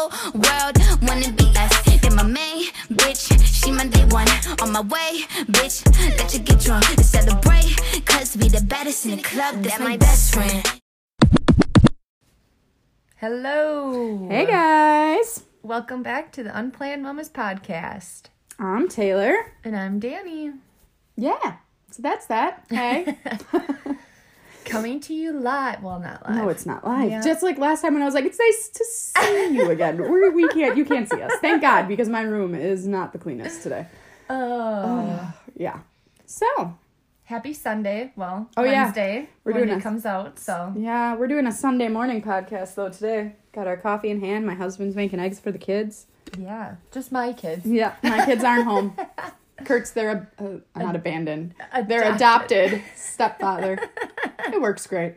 whole world wanna be us. Then my main bitch, she my day one. On my way, bitch, let you get drunk and celebrate, cause we the baddest in the club, that's my best friend. Hello. Hey guys. Welcome back to the Unplanned Mamas Podcast. I'm Taylor. And I'm Danny. Yeah. So that's that. Hey. Coming to you live. Well, not live. No, it's not live. Yeah. Just like last time when I was like, it's nice to see you again. You can't see us. Thank God, because my room is not the cleanest today. Oh. Yeah. So. Happy Sunday. Well, Wednesday. Yeah. When it comes out, so. Yeah, we're doing a Sunday morning podcast, though, today. Got our coffee in hand. My husband's making eggs for the kids. Yeah, just my kids. Yeah, my kids aren't home. Kurt's, they're not abandoned. They're adopted stepfather. It works great.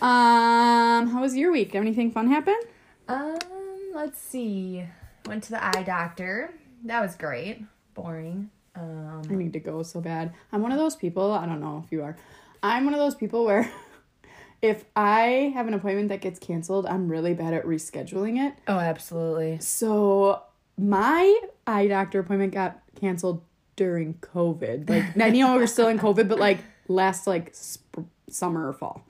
How was your week? Anything fun happen? Let's see. Went to the eye doctor. That was great. Boring. I need to go so bad. I'm one of those people, I don't know if you are. I'm one of those people where if I have an appointment that gets canceled, I'm really bad at rescheduling it. Oh, absolutely. So my eye doctor appointment got canceled during COVID. Like, I know we're still in COVID, but like last like summer or fall.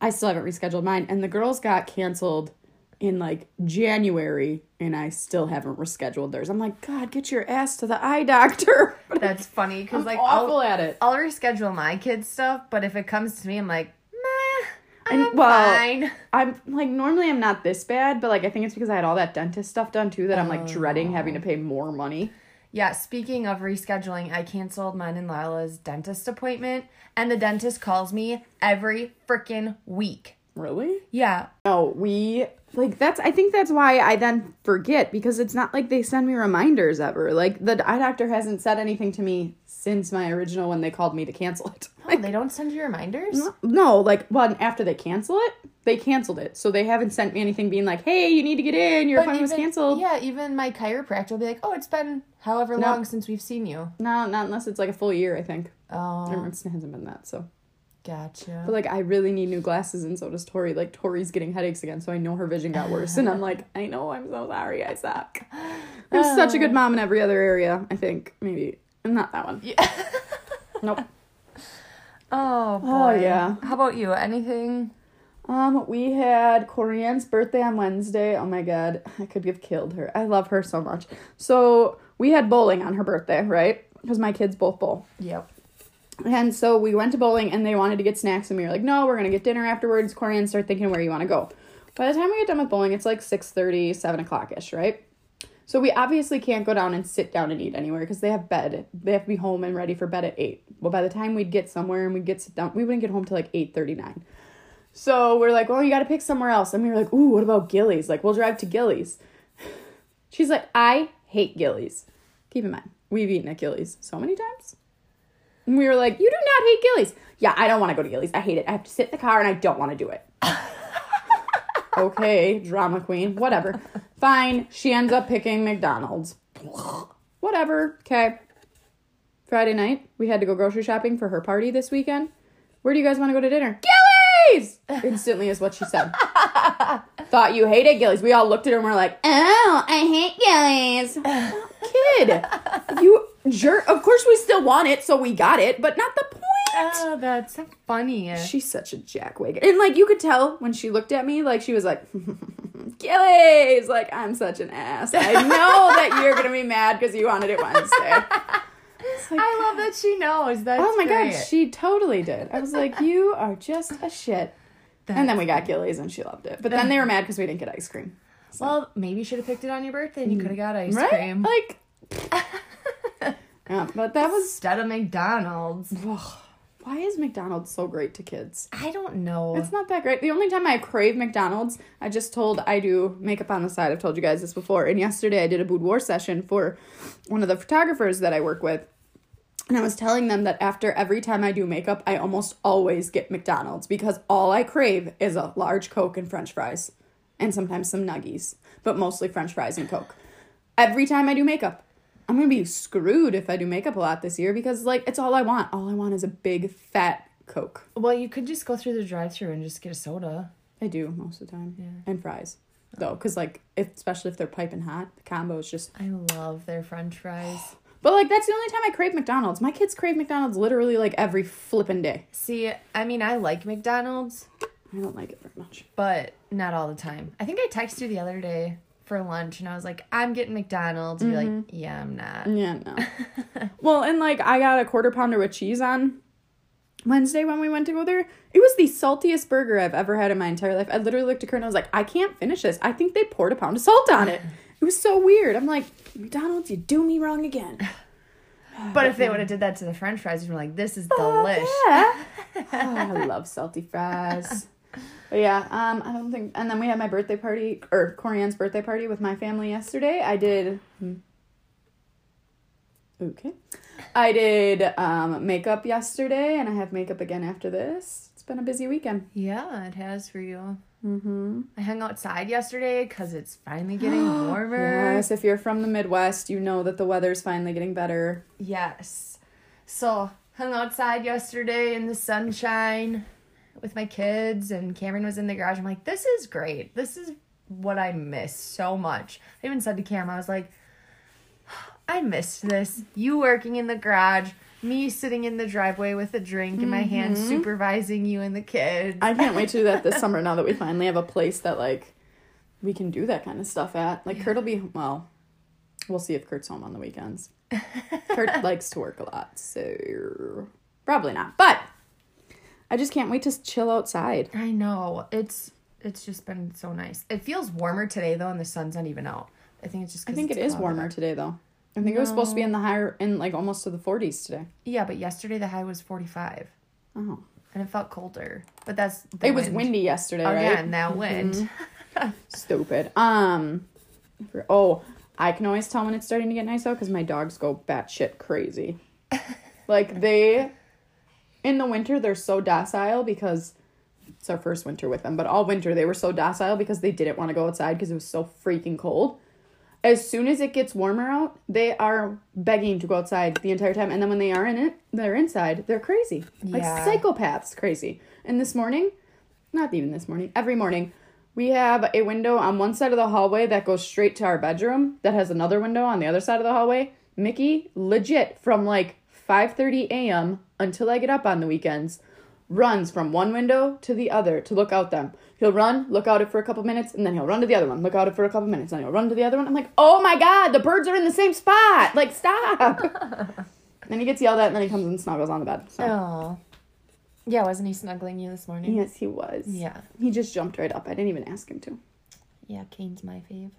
I still haven't rescheduled mine. And the girls got canceled in like January, and I still haven't rescheduled theirs. I'm like, God, get your ass to the eye doctor. But that's funny because like I'll reschedule my kids' stuff, but if it comes to me, I'm like, fine. I'm like, normally I'm not this bad, but like I think it's because I had all that dentist stuff done too that I'm like dreading having to pay more money. Yeah, speaking of rescheduling, I canceled mine and Lila's dentist appointment, and the dentist calls me every freaking week. Really? Yeah. No, I think that's why I then forget, because it's not like they send me reminders ever. Like, the eye doctor hasn't said anything to me since my original when they called me to cancel it. Like, oh, they don't send you reminders? No, like, well, after they canceled it. So they haven't sent me anything being like, hey, you need to get in, your appointment was canceled. Yeah, even my chiropractor will be like, oh, it's been however long since we've seen you. No, not unless it's like a full year, I think. Oh. It hasn't been that, so. Gotcha. But, like, I really need new glasses, and so does Tori. Like, Tori's getting headaches again, so I know her vision got worse. And I'm like, I know, I'm so sorry, I suck. I'm such a good mom in every other area, I think. Maybe. Not that one. Yeah. Nope. Oh, boy. Oh, yeah. How about you? Anything? We had Corianne's birthday on Wednesday. Oh, my God. I could have killed her. I love her so much. So, we had bowling on her birthday, right? Because my kids both bowl. Yep. And so we went to bowling, and they wanted to get snacks, and we were like, no, we're going to get dinner afterwards. Corianne, start thinking where you want to go. By the time we get done with bowling, it's like 6:30, 7 o'clock-ish, right? So we obviously can't go down and sit down and eat anywhere because they have bed. They have to be home and ready for bed at 8. Well, by the time we'd get somewhere and we'd get sit down, we wouldn't get home till like 8:39. So we're like, well, you got to pick somewhere else. And we were like, ooh, what about Gillies? Like, we'll drive to Gillies. She's like, I hate Gillies. Keep in mind, we've eaten at Gillies so many times. And we were like, you do not hate Gillies. Yeah, I don't want to go to Gillies. I hate it. I have to sit in the car, and I don't want to do it. Okay, drama queen. Whatever. Fine. She ends up picking McDonald's. Whatever. Okay. Friday night, we had to go grocery shopping for her party this weekend. Where do you guys want to go to dinner? Gillies! Instantly is what she said. Thought you hated Gillies. We all looked at her, and we're like, oh, I hate Gillies. Kid, you... jerk. Of course we still want it, so we got it, but not the point. Oh, that's so funny. She's such a jackwagon. And, like, you could tell when she looked at me, like, she was like, Gillies, like, I'm such an ass. I know that you're going to be mad because you wanted it Wednesday. Like, I love that she knows. That's oh, my great. God, she totally did. I was like, you are just a shit. That's and then we got Gillies, and she loved it. But then they were mad because we didn't get ice cream. So. Well, maybe you should have picked it on your birthday, and you could have got ice cream. Right? Like... Yeah, but that was... Instead of McDonald's. Ugh, why is McDonald's so great to kids? I don't know. It's not that great. The only time I crave McDonald's, I do makeup on the side. I've told you guys this before. And yesterday I did a boudoir session for one of the photographers that I work with. And I was telling them that after every time I do makeup, I almost always get McDonald's. Because all I crave is a large Coke and French fries. And sometimes some nuggies. But mostly French fries and Coke. Every time I do makeup. I'm going to be screwed if I do makeup a lot this year because, like, it's all I want. All I want is a big, fat Coke. Well, you could just go through the drive-thru and just get a soda. I do most of the time. Yeah. And fries. though, because like especially if they're piping hot, the combo is just. I love their French fries. But like that's the only time I crave McDonald's. My kids crave McDonald's literally like every flipping day. See, I mean, I like McDonald's. I don't like it very much. But not all the time. I think I texted you the other day for lunch and I was like, I'm getting McDonald's. Mm-hmm. You're like, yeah, I'm not. Yeah, no. Well, and like I got a quarter pounder with cheese on Wednesday when we went to go there. It was the saltiest burger I've ever had in my entire life. I literally looked at her and I was like, I can't finish this. I think they poured a pound of salt on it. It was so weird. I'm like, McDonald's, you do me wrong again. But if they would have did that to the French fries, you'd be like, this is delish. Yeah. Oh, I love salty fries. But yeah, I don't think... And then we had my birthday party, or Corianne's birthday party with my family yesterday. I did... Okay. I did makeup yesterday, and I have makeup again after this. It's been a busy weekend. Yeah, it has for you. Mm-hmm. I hung outside yesterday because it's finally getting warmer. Yes, if you're from the Midwest, you know that the weather's finally getting better. Yes. So, hung outside yesterday in the sunshine with my kids, and Cameron was in the garage. I'm like, this is great. This is what I miss so much. I even said to Cam, I was like, I missed this. You working in the garage, me sitting in the driveway with a drink in my hand, supervising you and the kids. I can't wait to do that this summer now that we finally have a place that, like, we can do that kind of stuff at. Like, Kurt will be, well, we'll see if Kurt's home on the weekends. Kurt likes to work a lot, so probably not. But I just can't wait to chill outside. I know. It's just been so nice. It feels warmer today, though, and the sun's not even out. I think it's just because it is warmer today, though. I think it was supposed to be in the higher, in like almost to the 40s today. Yeah, but yesterday the high was 45. Oh. And it felt colder. But that's the It was windy yesterday, right? Yeah, and that wind. Stupid. I can always tell when it's starting to get nice out because my dogs go batshit crazy. Like they, in the winter, they're so docile because it's our first winter with them. But all winter they were so docile because they didn't want to go outside because it was so freaking cold. As soon as it gets warmer out, they are begging to go outside the entire time. And then when they are in it, they're inside. They're crazy. Like psychopaths crazy. And this morning, not even this morning, every morning, we have a window on one side of the hallway that goes straight to our bedroom that has another window on the other side of the hallway. Mickey, legit, from like 5:30 a.m. until I get up on the weekends, runs from one window to the other to look out them. He'll run, look out it for a couple minutes, and then he'll run to the other one, look out it for a couple minutes, and he'll run to the other one. I'm like, oh my God, the birds are in the same spot. Like, stop. Then he gets yelled at, and then he comes and snuggles on the bed. So. Oh. Yeah, wasn't he snuggling you this morning? Yes, he was. Yeah. He just jumped right up. I didn't even ask him to. Yeah, Kane's my fave.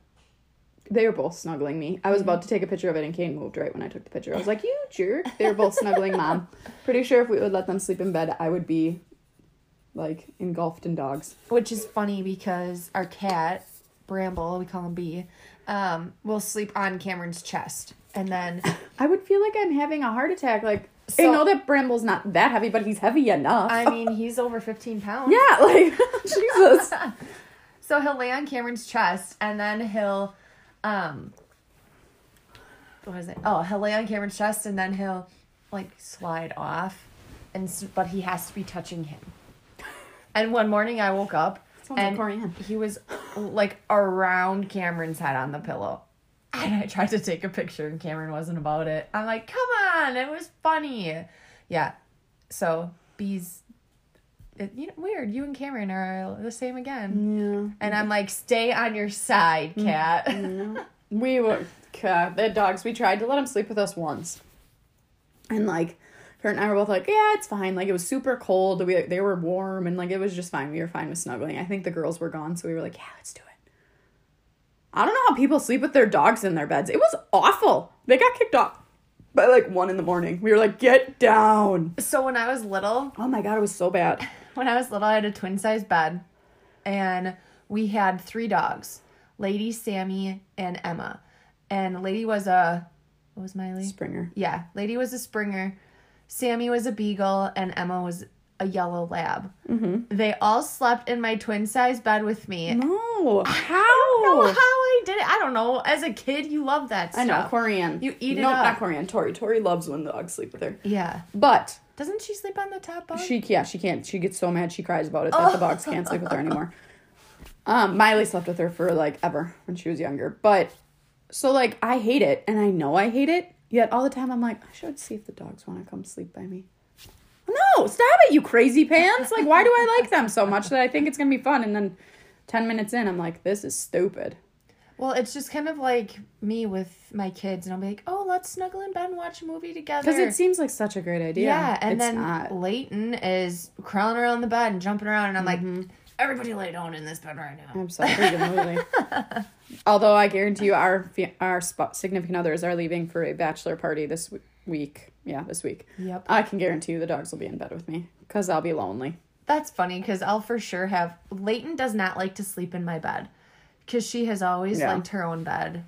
They were both snuggling me. I was about to take a picture of it, and Kane moved right when I took the picture. I was like, you jerk. They were both snuggling Mom. Pretty sure if we would let them sleep in bed, I would be... like, engulfed in dogs. Which is funny because our cat, Bramble, we call him B, will sleep on Cameron's chest. And then... I would feel like I'm having a heart attack. Like, so, I know that Bramble's not that heavy, but he's heavy enough. I mean, he's over 15 pounds. Yeah, like, Jesus. So he'll lay on Cameron's chest, and then he'll... he'll lay on Cameron's chest, and then he'll, like, slide off. But he has to be touching him. And one morning I woke up he was like around Cameron's head on the pillow. And I tried to take a picture and Cameron wasn't about it. I'm like, come on, it was funny. Yeah. So B's, weird. You and Cameron are the same again. Yeah. And I'm like, stay on your side, cat. Mm-hmm. The dogs, we tried to let them sleep with us once. And like, Kurt and I were both like, yeah, it's fine. Like, it was super cold. They were warm, and, like, it was just fine. We were fine with snuggling. I think the girls were gone, so we were like, yeah, let's do it. I don't know how people sleep with their dogs in their beds. It was awful. They got kicked off by, like, 1 in the morning. We were like, get down. So when I was little... Oh, my God, it was so bad. When I was little, I had a twin-sized bed, and we had 3 dogs, Lady, Sammy, and Emma. And Lady was a... What was Miley? Springer. Yeah, Lady was a Springer. Sammy was a Beagle, and Emma was a Yellow Lab. Mm-hmm. They all slept in my twin-size bed with me. No. How? I don't know how I did it. I don't know. As a kid, you love that stuff. I know. Corianne. You eat it up. No, not Corianne. Tori. Tori loves when the dogs sleep with her. Yeah. But. Doesn't she sleep on the top bunk? She can't. She gets so mad she cries about it that the dogs can't sleep with her anymore. Miley slept with her for, like, ever when she was younger. But, so, like, I hate it, and I know I hate it, yet all the time I'm like, I should see if the dogs want to come sleep by me. No, stop it, you crazy pants. Like, why do I like them so much that I think it's going to be fun? And then 10 minutes in, I'm like, this is stupid. Well, it's just kind of like me with my kids, and I'll be like, oh, let's snuggle in bed and watch a movie together. Because it seems like such a great idea. Yeah, and it's then not. Leighton is crawling around the bed and jumping around, and I'm like, everybody lay down in this bed right now. Absolutely. Although I guarantee you our significant others are leaving for a bachelor party this week. Yeah, this week. Yep. I can guarantee you the dogs will be in bed with me because I'll be lonely. That's funny because I'll for sure have... Leighton does not like to sleep in my bed because she has always liked her own bed,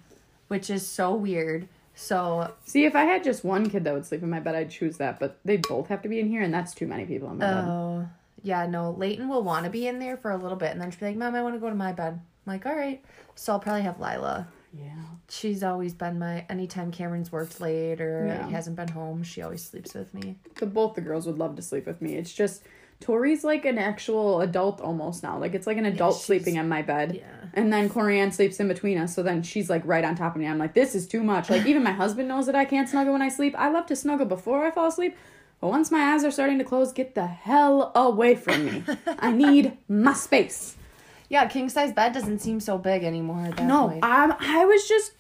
which is so weird. So... See, if I had just one kid that would sleep in my bed, I'd choose that. But they both have to be in here, and that's too many people in my bed. Oh... Yeah, no, Leighton will want to be in there for a little bit, and then she'll be like, Mom, I want to go to my bed. I'm like, all right. So I'll probably have Lila. Yeah. She's always been anytime Cameron's worked late or he hasn't been home, she always sleeps with me. Both the girls would love to sleep with me. It's just, Tori's like an actual adult almost now. Like, it's like an adult sleeping in my bed. Yeah. And then Corianne sleeps in between us, so then she's like right on top of me. I'm like, this is too much. Like, even my husband knows that I can't snuggle when I sleep. I love to snuggle before I fall asleep. But once my eyes are starting to close, get the hell away from me. I need my space. Yeah, king-size bed doesn't seem so big anymore at that point. No, I was just...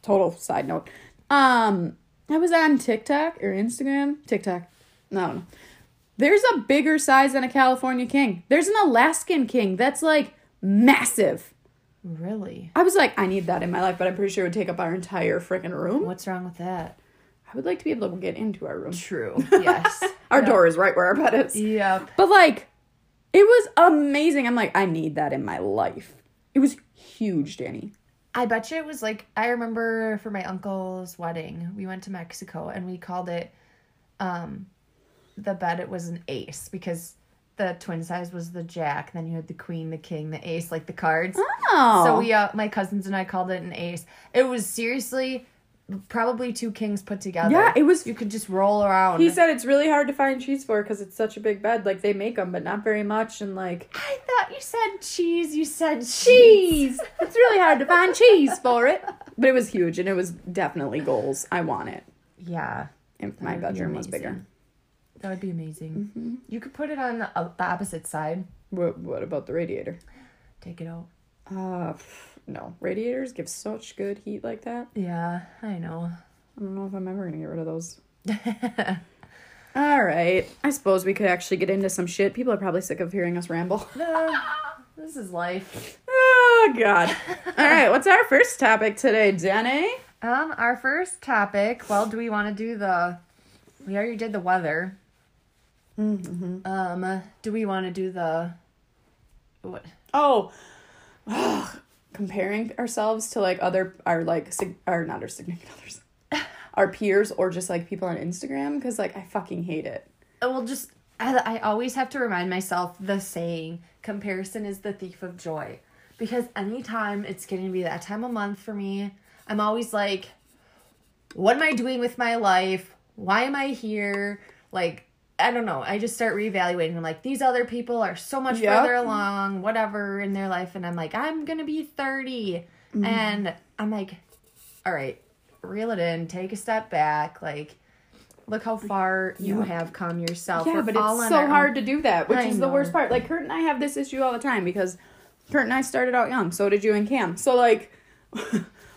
Total side note. I was on TikTok or Instagram. TikTok. I don't know. There's a bigger size than a California king. There's an Alaskan king that's, like, massive. Really? I was like, I need that in my life, but I'm pretty sure it would take up our entire freaking room. What's wrong with that? I would like to be able to get into our room. True. Yes. Our door is right where our bed is. Yep. But, like, it was amazing. I'm like, I need that in my life. It was huge, Danny. I bet you it was, like, I remember for my uncle's wedding, we went to Mexico, and we called it, the bed, it was an ace, because the twin size was the jack, then you had the queen, the king, the ace, like the cards. Oh. So we, my cousins and I called it an ace. It was seriously... Probably two kings put together. Yeah, it was... You could just roll around. He said it's really hard to find sheets for because it's such a big bed. Like, they make them, but not very much. And, like... I thought you said cheese. You said cheese. It's really hard to find cheese for it. But it was huge, and it was definitely goals. I want it. Yeah. If my bedroom was bigger. That would be amazing. Mm-hmm. You could put it on the opposite side. What about the radiator? Take it out. No, radiators give such good heat like that. Yeah, I know. I don't know if I'm ever going to get rid of those. All right. I suppose we could actually get into some shit. People are probably sick of hearing us ramble. This is life. Oh, God. All right. What's our first topic today, Danny? Our first topic, well, do we want to do the... We already did the weather. Mm-hmm. Do we want to do the... What? Oh, comparing ourselves to, like, not our significant others, our peers, or just, like, people on Instagram, because, like, I fucking hate it. Well, just, I always have to remind myself the saying, comparison is the thief of joy, because anytime it's getting to be that time of month for me, I'm always like, what am I doing with my life? Why am I here? Like, I don't know. I just start reevaluating. I'm like, these other people are so much further along, whatever, in their life. And I'm like, I'm going to be 30. Mm-hmm. And I'm like, all right, reel it in. Take a step back. Like, look how far you have come yourself. Yeah, but it's so hard to do that, which is the worst part. Like, Kurt and I have this issue all the time because Kurt and I started out young. So did you and Cam. So, like,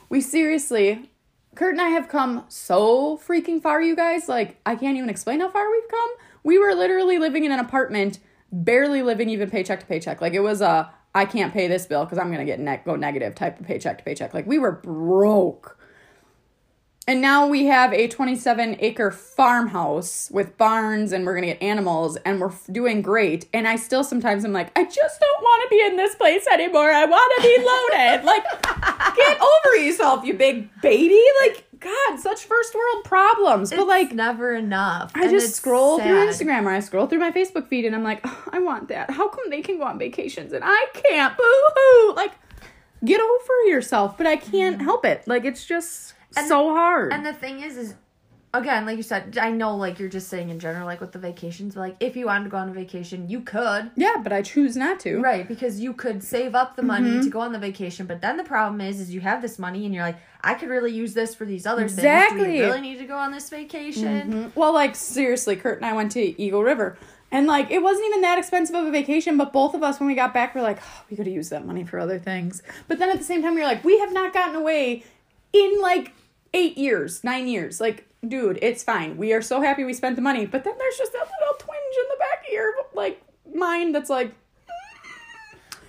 we seriously... Kurt and I have come so freaking far, you guys. Like, I can't even explain how far we've come. We were literally living in an apartment, barely living even paycheck to paycheck. Like, it was a, I can't pay this bill because I'm going to go negative type of paycheck to paycheck. Like, we were broke. And now we have a 27-acre farmhouse with barns, and we're going to get animals, and we're doing great. And I still sometimes am like, I just don't want to be in this place anymore. I want to be loaded. Like, get over yourself, you big baby. Like, God, such first world problems. But, like, it's never enough. I just scroll through Instagram, or I scroll through my Facebook feed, and I'm like, oh, I want that. How come they can go on vacations and I can't? Boo-hoo. Like, get over yourself. But I can't help it. Like, it's just... so hard. And the thing is again, like you said, I know, like, you're just saying in general, like, with the vacations, like, if you wanted to go on a vacation, you could. Yeah, but I choose not to. Right, because you could save up the money to go on the vacation, but then the problem is you have this money, and you're like, I could really use this for these other things. Do you really need to go on this vacation? Mm-hmm. Well, like, seriously, Kurt and I went to Eagle River, and, like, it wasn't even that expensive of a vacation, but both of us, when we got back, were like, oh, we could have used that money for other things. But then at the same time, we were like, we have not gotten away in, like, 8 years, 9 years, like, dude, it's fine. We are so happy we spent the money. But then there's just that little twinge in the back of your, like, mind that's like...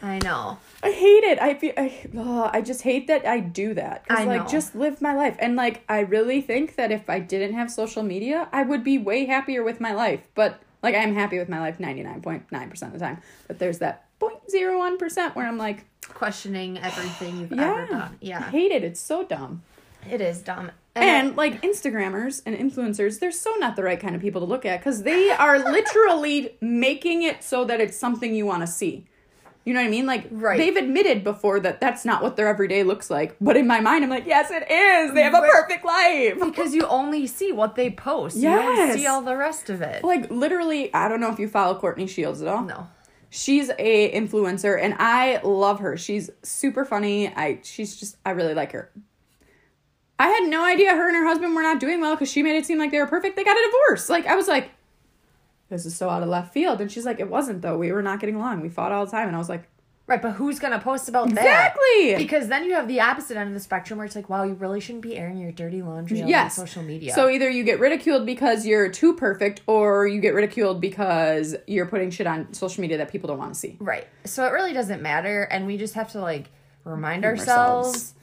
I know. I hate it. I just hate that I do that. I like, know. Just live my life. And, like, I really think that if I didn't have social media, I would be way happier with my life. But, like, I'm happy with my life 99.9% of the time. But there's that 0.01% where I'm, like... questioning everything you've ever done. Yeah. I hate it. It's so dumb. It is dumb. And, like, Instagrammers and influencers, they're so not the right kind of people to look at because they are literally making it so that it's something you want to see. You know what I mean? Like, right. They've admitted before that that's not what their everyday looks like. But in my mind, I'm like, yes, it is. They have a perfect life. Because you only see what they post. Yes. You don't see all the rest of it. Like, literally, I don't know if you follow Courtney Shields at all. No. She's a influencer, and I love her. She's super funny. I really like her. I had no idea her and her husband were not doing well because she made it seem like they were perfect. They got a divorce. Like, I was like, this is so out of left field. And she's like, it wasn't, though. We were not getting along. We fought all the time. And I was like... right, but who's going to post about that? Exactly! Because then you have the opposite end of the spectrum where it's like, wow, you really shouldn't be airing your dirty laundry on social media. So either you get ridiculed because you're too perfect or you get ridiculed because you're putting shit on social media that people don't want to see. Right. So it really doesn't matter. And we just have to, like, remind ourselves...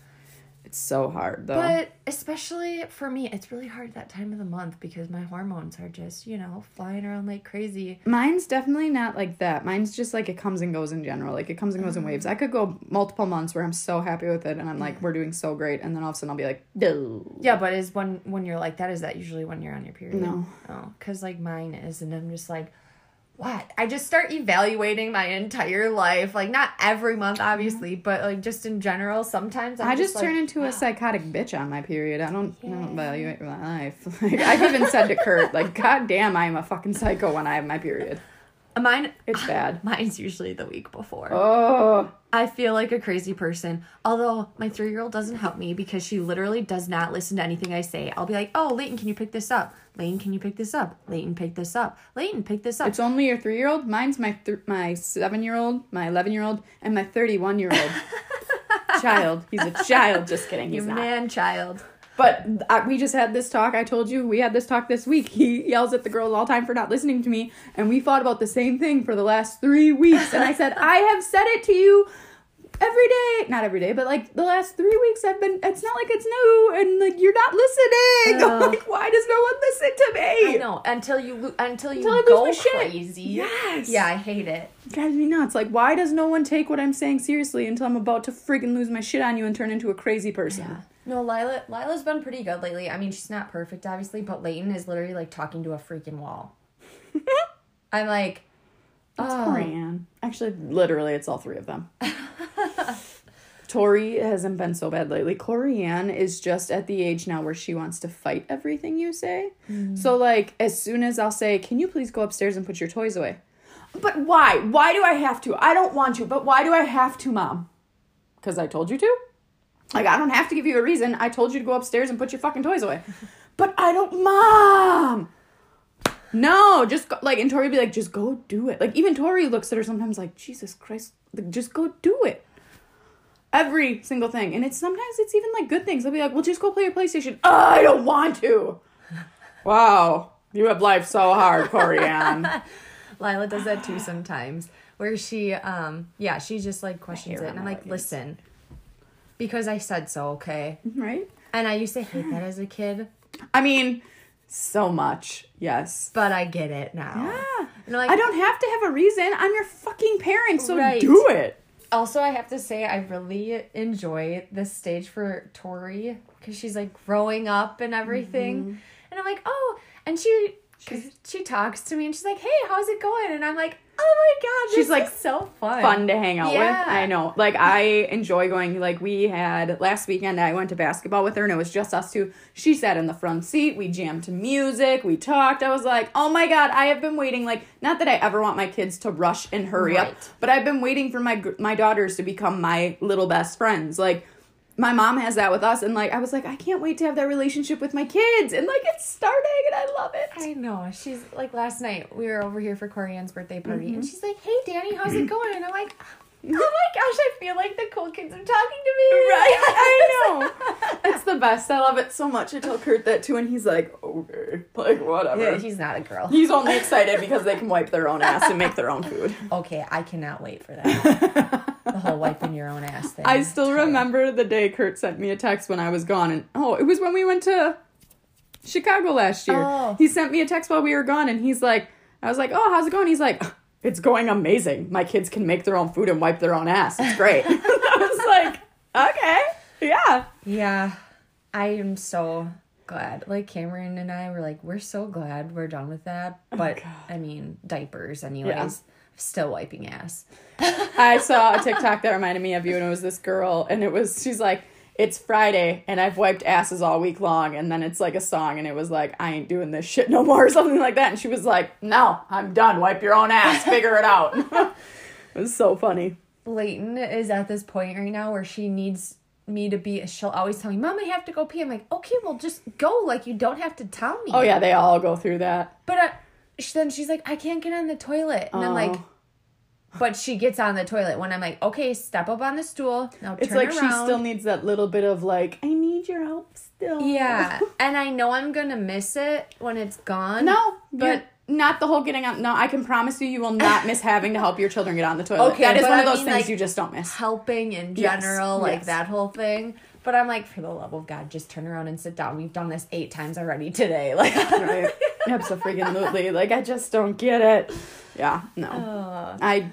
so hard, though. But especially for me, it's really hard that time of the month because my hormones are just, you know, flying around like crazy. Mine's definitely not like that. Mine's just like it comes and goes in general. Like it comes and goes in waves. I could go multiple months where I'm so happy with it and I'm like, we're doing so great. And then all of a sudden I'll be like, duh. Yeah, but is when you're like that, is that usually when you're on your period? No. Oh, because like mine is. And I'm just like, what? I just start evaluating my entire life. Like, not every month, obviously, but, like, just in general, sometimes I just turn into a psychotic bitch on my period. I don't evaluate my life. Like, I've even said to Kurt, like, God damn, I am a fucking psycho when I have my period. It's bad. Mine's usually the week before. Oh. I feel like a crazy person. Although, my 3-year-old doesn't help me because she literally does not listen to anything I say. I'll be like, oh, Layton, can you pick this up? Layton, can you pick this up? Layton, pick this up. Layton, pick this up. It's only your 3-year-old. Mine's my 7-year-old, my 11-year-old, and my 31-year-old child. He's a child. Just kidding. He's not. Man-child. But we just had this talk. I told you we had this talk this week. He yells at the girls all the time for not listening to me. And we fought about the same thing for the last 3 weeks. And I said, I have said it to you every day. Not every day, but like the last 3 weeks it's not like it's new. And like, you're not listening. I'm like, why does no one listen to me? I know. Until you go crazy. Yes. Yeah, I hate it. It drives me nuts. Like, why does no one take what I'm saying seriously until I'm about to freaking lose my shit on you and turn into a crazy person? Yeah. No, Lila's been pretty good lately. I mean, she's not perfect, obviously, but Layton is literally, like, talking to a freaking wall. I'm like, oh. Corianne. Actually, literally, it's all three of them. Tori hasn't been so bad lately. Corianne is just at the age now where she wants to fight everything you say. Mm. So, like, as soon as I'll say, can you please go upstairs and put your toys away? But why? Why do I have to? I don't want to, but why do I have to, Mom? Because I told you to? Like, I don't have to give you a reason. I told you to go upstairs and put your fucking toys away. But I don't... Mom! No, just go... Like, and Tori would be like, just go do it. Like, even Tori looks at her sometimes like, Jesus Christ, like, just go do it. Every single thing. And it's sometimes it's even, like, good things. They'll be like, well, just go play your PlayStation. Oh, I don't want to. Wow. You have life so hard, Corianne. Lila does that, too, sometimes. Where she, she just, like, questions it. And I'm like, listen... because I said so, okay? Right. And I used to hate that as a kid. I mean, so much, yes. But I get it now. Yeah. And like, I don't have to have a reason. I'm your fucking parent, so do it. Also, I have to say, I really enjoy this stage for Tori because she's, like, growing up and everything. Mm-hmm. And I'm like, oh. And she talks to me, and she's like, hey, how's it going? And I'm like, Oh my God, she's like so fun to hang out with. I know, like, I enjoy going. Like, we had last weekend, I went to basketball with her, and it was just us two. She sat in the front seat. We jammed to music. We talked. I was like, oh my God, I have been waiting. Like, not that I ever want my kids to rush and hurry up, but I've been waiting for my daughters to become my little best friends. Like, my mom has that with us, and, like, I was like, I can't wait to have that relationship with my kids, and, like, it's starting, and I love it. I know. She's, like, last night, we were over here for Corianne's birthday party, and she's like, hey, Danny, how's it going? And I'm like, oh, my gosh, I feel like the cool kids are talking to me. Right? I know. It's the best. I love it so much. I tell Kurt that, too, and he's like, okay, like, whatever. Yeah, he's not a girl. He's only excited because they can wipe their own ass and make their own food. Okay, I cannot wait for that. The whole wiping your own ass thing. I still remember the day Kurt sent me a text when I was gone. And it was when we went to Chicago last year. Oh. He sent me a text while we were gone. And he's like, I was like, oh, how's it going? He's like, it's going amazing. My kids can make their own food and wipe their own ass. It's great. I was like, okay. Yeah. Yeah. I am so glad. Like, Cameron and I were like, we're so glad we're done with that. But, I mean, diapers anyways. Yeah. Still wiping ass. I saw a TikTok that reminded me of you, and it was this girl, and she's like, it's Friday and I've wiped asses all week long, and then it's like a song, and it was like, I ain't doing this shit no more, or something like that, and she was like, no, I'm done, wipe your own ass, figure it out. It was so funny. Layton is at this point right now where she needs me to be, she'll always tell me, Mom, I have to go pee. I'm like, okay, well, just go, like, you don't have to tell me. Oh yeah, they all go through that. But then she's like, I can't get on the toilet. And I'm like, but she gets on the toilet when I'm like, okay, step up on the stool. Now it's turn around. It's like she still needs that little bit of like, I need your help still. Yeah. And I know I'm going to miss it when it's gone. No, but not the whole getting on. No, I can promise you will not miss having to help your children get on the toilet. Okay, that is one of those things like, you just don't miss. Helping in general, that whole thing. But I'm like, for the love of God, just turn around and sit down. We've done this 8 times already today. Like, right. Absolutely. Like, I just don't get it. Yeah, no. I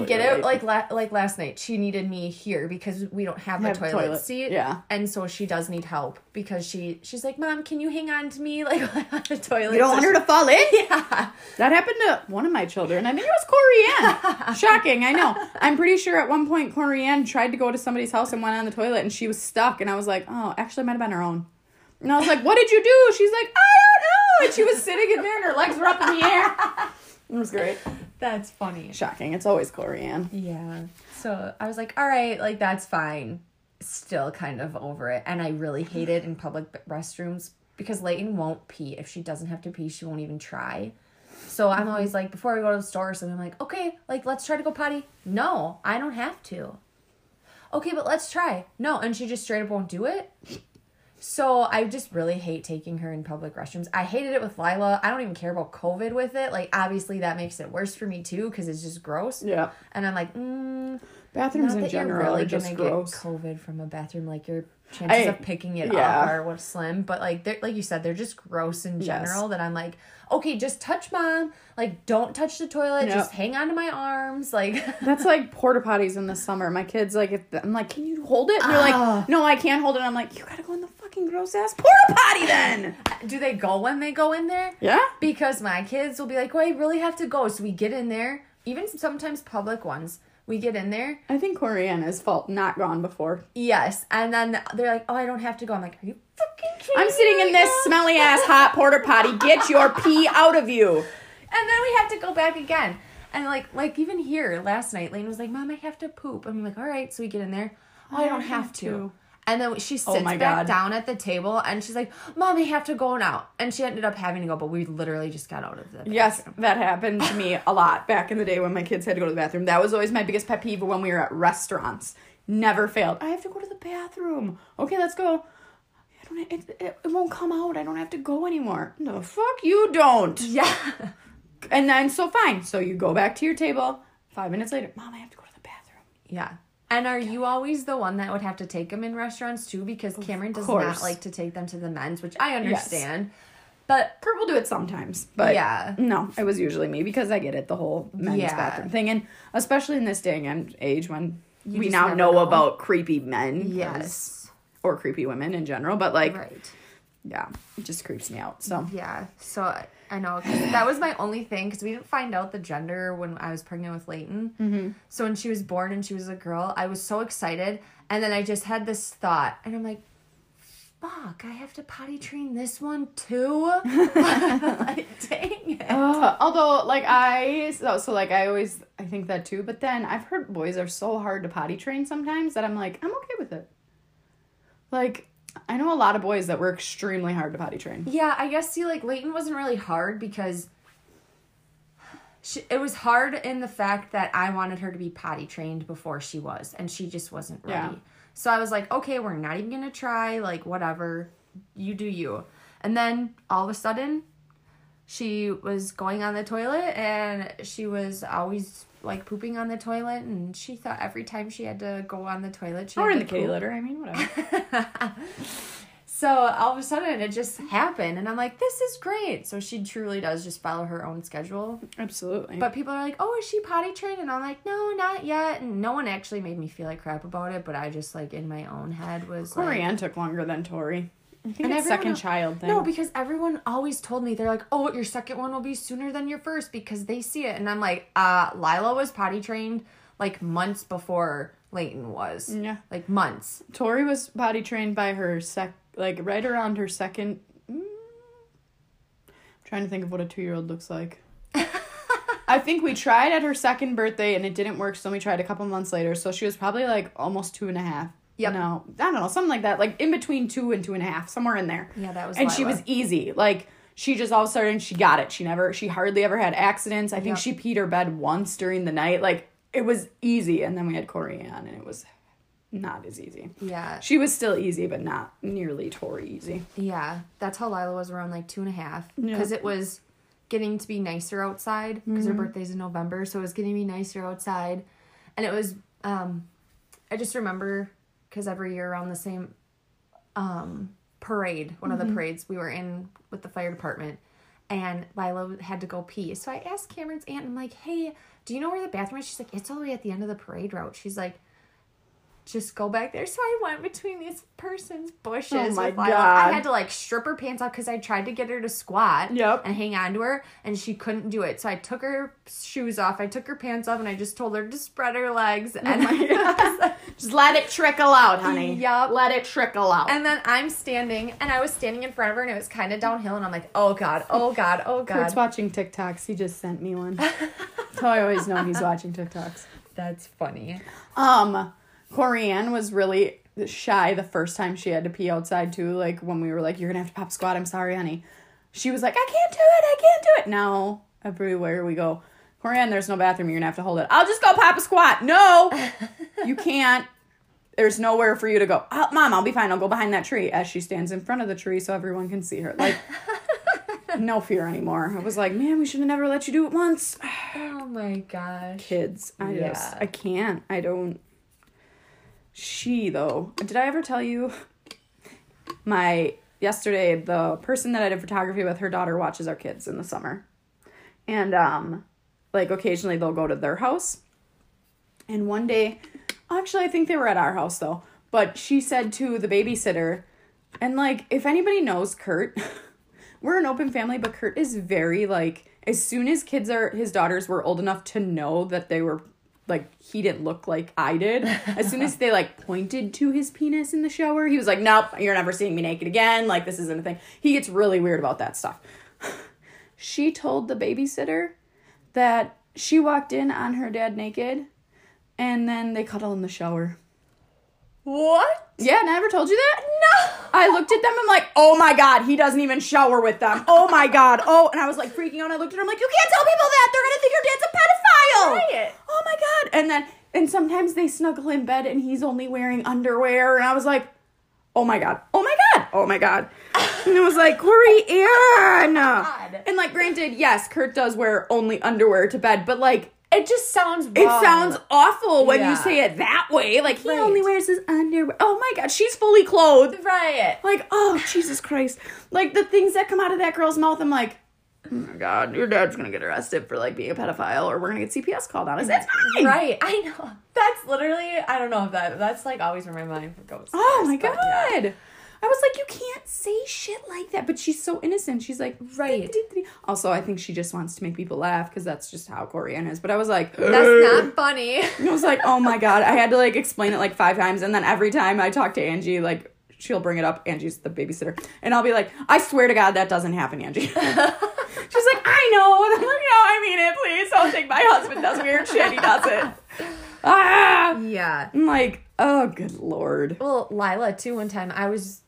get it. Like last night, she needed me here because we don't have a toilet seat. Yeah. And so she does need help because she's like, Mom, can you hang on to me? Like, on the toilet. You don't want her to fall in? Yeah. That happened to one of my children. I mean, it was Corianne. Shocking, I know. I'm pretty sure at one point Corianne tried to go to somebody's house and went on the toilet, and she was stuck. And I was like, oh, actually, it might have been her own. And I was like, what did you do? She's like, I don't know. And she was sitting in there and her legs were up in the air. It was great. That's funny. Shocking. It's always Corianne. Yeah. So I was like, all right, like, that's fine. Still kind of over it. And I really hate it in public restrooms because Layton won't pee. If she doesn't have to pee, she won't even try. So I'm always like, before we go to the store or something, I'm like, okay, like, let's try to go potty. No, I don't have to. Okay, but let's try. No. And she just straight up won't do it. So I just really hate taking her in public restrooms. I hated it with Lila. I don't even care about COVID with it. Like, obviously that makes it worse for me too because it's just gross. Yeah. And I'm like, bathrooms in general are just gross. Not that you're really going to get COVID from a bathroom. Like, your chances of picking it up are slim. But like you said, they're just gross in general. Yes. That I'm like, okay, just touch Mom. Like, don't touch the toilet. Yep. Just hang on to my arms. Like, that's like porta potties in the summer. My kids, like, I'm like, can you hold it? And they're like, no, I can't hold it. And I'm like, you gotta go in the fucking gross ass porta potty then. Do they go when they go in there? Yeah. Because my kids will be like, well, I really have to go. So we get in there. Even sometimes public ones. We get in there. I think Corianne's fault, not gone before. Yes. And then they're like, oh, I don't have to go. I'm like, are you fucking kidding me? I'm sitting in this smelly ass hot porta potty. Get your pee out of you. And then we have to go back again. And like even here last night, Lane was like, Mom, I have to poop. I'm like, all right. So we get in there. Oh, I don't have to. And then she sits back down at the table, and she's like, Mom, I have to go now. And she ended up having to go, but we literally just got out of the bathroom. Yes, that happened to me a lot back in the day when my kids had to go to the bathroom. That was always my biggest pet peeve when we were at restaurants. Never failed. I have to go to the bathroom. Okay, let's go. It won't come out. I don't have to go anymore. No, fuck you don't. Yeah. And then, so fine. So you go back to your table. 5 minutes later, Mom, I have to go to the bathroom. Yeah. And are you always the one that would have to take them in restaurants, too? Because Cameron does not like to take them to the men's, which I understand. Yes. But Kurt will do it sometimes. But no, it was usually me because I get it, the whole men's bathroom thing. And especially in this day and age when we now know about creepy men. Yes. Or creepy women in general. But, like, yeah, it just creeps me out. So yeah, so I know that was my only thing, because we didn't find out the gender when I was pregnant with Layton. Mm-hmm. So when she was born and she was a girl, I was so excited, and then I just had this thought, and I'm like, fuck, I have to potty train this one too? Like, dang it. Although, like, I always, I think that too, but then I've heard boys are so hard to potty train sometimes that I'm like, I'm okay with it. Like, I know a lot of boys that were extremely hard to potty train. Yeah, I guess, see, like, Layton wasn't really hard because it was hard in the fact that I wanted her to be potty trained before she was, and she just wasn't ready. Yeah. So I was like, okay, we're not even going to try, like, whatever, you do you. And then all of a sudden, she was going on the toilet, and she was always, like, pooping on the toilet, and she thought every time she had to go on the toilet, she had to poop. Or in the kitty litter, I mean, whatever. So all of a sudden, it just happened, and I'm like, this is great. So she truly does just follow her own schedule. Absolutely. But people are like, oh, is she potty trained? And I'm like, no, not yet. And no one actually made me feel like crap about it, but I just, like, in my own head was like... Corianne took longer than Tori. I think it's second child thing. No, because everyone always told me, they're like, oh, your second one will be sooner than your first because they see it. And I'm like, Lila was potty trained, like, months before Layton was. Yeah. Like, months. Tori was potty trained by her right around her second... I'm trying to think of what a 2-year-old looks like. I think we tried at her second birthday, and it didn't work, so we tried a couple months later. So she was probably, like, almost 2.5. Yep. No, I don't know, something like that. Like, in between 2 and 2.5, somewhere in there. Yeah, that was Lila. And she was easy. Like, she just all of a sudden, she got it. She hardly ever had accidents. I think she peed her bed once during the night. Like, it was easy. And then we had Corianne, and it was not as easy. Yeah. She was still easy, but not nearly Tori easy. Yeah, that's how Lila was around, like, 2.5. Because it was getting to be nicer outside. Because her birthday's in November, so it was getting to be nicer outside. And it was, I just remember... Because every year around the same parade, one of the parades we were in with the fire department, and Lila had to go pee. So I asked Cameron's aunt, I'm like, hey, do you know where the bathroom is? She's like, it's all the way at the end of the parade route. She's like, just go back there. So I went between this person's bushes. Oh my God. I had to, like, strip her pants off because I tried to get her to squat and hang on to her, and she couldn't do it. So I took her shoes off, I took her pants off, and I just told her to spread her legs. And just let it trickle out, honey. Yup. Let it trickle out. And then I was standing in front of her, and it was kind of downhill, and I'm like, oh God, oh God, oh God. Kurt's watching TikToks. He just sent me one. So I always know he's watching TikToks. That's funny. Corianne was really shy the first time she had to pee outside, too. Like, when we were like, you're going to have to pop squat. I'm sorry, honey. She was like, I can't do it. Now, everywhere we go, Corianne, there's no bathroom. You're going to have to hold it. I'll just go pop a squat. No, you can't. There's nowhere for you to go. Oh, Mom, I'll be fine. I'll go behind that tree. As she stands in front of the tree so everyone can see her. Like, no fear anymore. I was like, man, we should have never let you do it once. Oh, my gosh. Kids. I can't. I don't. She, though, did I ever tell you yesterday, the person that I did photography with, her daughter watches our kids in the summer. And, like, occasionally they'll go to their house. And one day, actually, I think they were at our house, though. But she said to the babysitter, and, like, if anybody knows Kurt, we're an open family, but Kurt is very, like, as soon as his daughters were old enough to know that they were, like, he didn't look like I did. As soon as they, like, pointed to his penis in the shower, he was like, nope, you're never seeing me naked again. Like, this isn't a thing. He gets really weird about that stuff. She told the babysitter that she walked in on her dad naked, and then they cuddle in the shower. What? Yeah, never told you that? No! I looked at them, I'm like, oh my God, he doesn't even shower with them. Oh my God. Oh, and I was like freaking out. I looked at her, I'm like, you can't tell people that. They're gonna think your dad's a pedophile. Try it. Oh my God. And sometimes they snuggle in bed and he's only wearing underwear. And I was like, oh my God. Oh my God. Oh my God. And it was like, Corianne. And, like, granted, yes, Kurt does wear only underwear to bed, but, like, it just sounds wrong. It sounds awful when you say it that way. Like, he only wears his underwear. Oh, my God. She's fully clothed. Right. Like, oh, Jesus Christ. Like, the things that come out of that girl's mouth, I'm like, oh, my God, your dad's going to get arrested for, like, being a pedophile, or we're going to get CPS called on us. That's fine. Right. I know. That's literally, I don't know if that's, like, always where my mind goes. Oh, my God. Yeah. I was like, you can't say shit like that. But she's so innocent. She's like, right. Also, I think she just wants to make people laugh because that's just how Corianne is. But I was like, that's not funny. I was like, oh my God. I had to like explain it like 5 times. And then every time I talk to Angie, like she'll bring it up. Angie's the babysitter. And I'll be like, I swear to God, that doesn't happen, Angie. She's like, I know. And I'm like, no, I mean it, please. Don't think my husband does weird shit. He doesn't. Ah! Yeah. I'm like, oh, good Lord. Well, Lila, too, one time, I was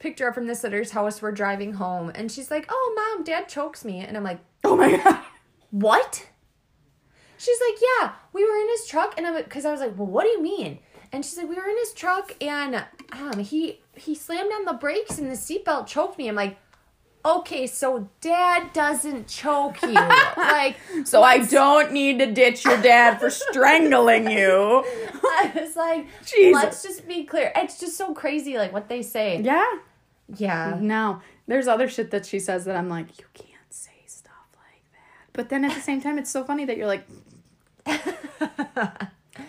picked her up from the sitter's house. We're driving home. And she's like, oh, Mom, Dad chokes me. And I'm like, oh, my God. What? She's like, yeah, we were in his truck. And because I was like, well, what do you mean? And she's like, we were in his truck. And he slammed on the brakes and the seatbelt choked me. I'm like, okay, so Dad doesn't choke you. Like, so I don't need to ditch your dad for strangling you. I was like, Jesus. Let's just be clear. It's just so crazy, like, what they say. Yeah. Yeah. No. There's other shit that she says that I'm like, you can't say stuff like that. But then at the same time, it's so funny that you're like...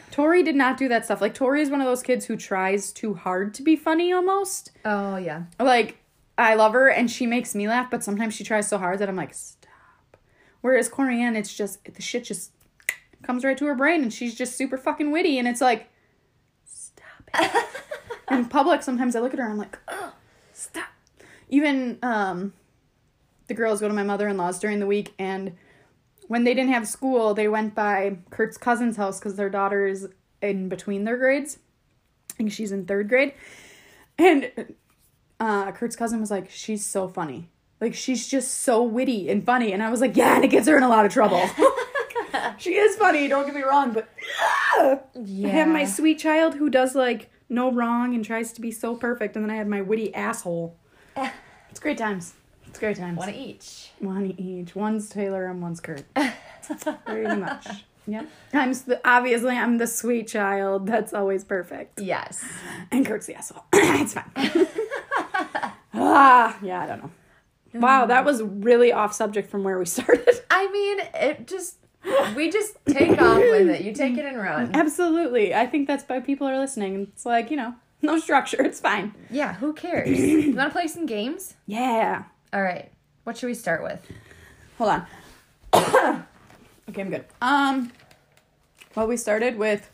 Tori did not do that stuff. Like, Tori is one of those kids who tries too hard to be funny almost. Oh, yeah. Like... I love her, and she makes me laugh, but sometimes she tries so hard that I'm like, stop. Whereas Corianne, it's just, the shit just comes right to her brain, and she's just super fucking witty, and it's like, stop it. In public, sometimes I look at her, and I'm like, oh, stop. Even the girls go to my mother-in-law's during the week, and when they didn't have school, they went by Kurt's cousin's house, because their daughter is in between their grades. I think she's in 3rd grade. And... Kurt's cousin was like, she's so funny. Like, she's just so witty and funny. And I was like, yeah, and it gets her in a lot of trouble. She is funny, don't get me wrong, but yeah. I have my sweet child who does, like, no wrong and tries to be so perfect. And then I have my witty asshole. It's great times. It's great times. One each. One's Taylor and one's Kurt. Very much. Yeah. Obviously, I'm the sweet child that's always perfect. Yes. And Kurt's the asshole. It's fine. Yeah, I don't know. Wow, that was really off subject from where we started. I mean, we just take off with it. You take it and run. Absolutely. I think that's why people are listening. It's like, you know, no structure. It's fine. Yeah, who cares? You want to play some games? Yeah. All right. What should we start with? Hold on. Okay, I'm good. Well, we started with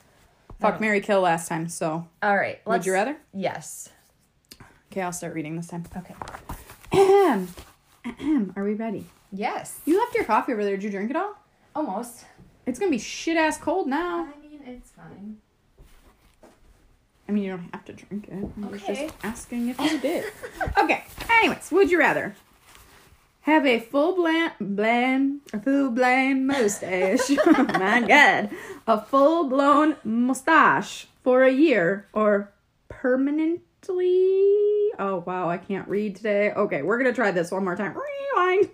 Fuck, Marry, Kill last time, so. All right. Would you rather? Yes. Okay, I'll start reading this time. Okay. Are we ready? Yes. You left your coffee over there. Did you drink it all? Almost. It's going to be shit-ass cold now. I mean, it's fine. I mean, you don't have to drink it. I was just asking if you did. Okay. Anyways, would you rather have a full-blown mustache? Oh, my God. A full-blown mustache for a year or permanent? Oh, wow, I can't read today. Okay, we're going to try this one more time. Rewind.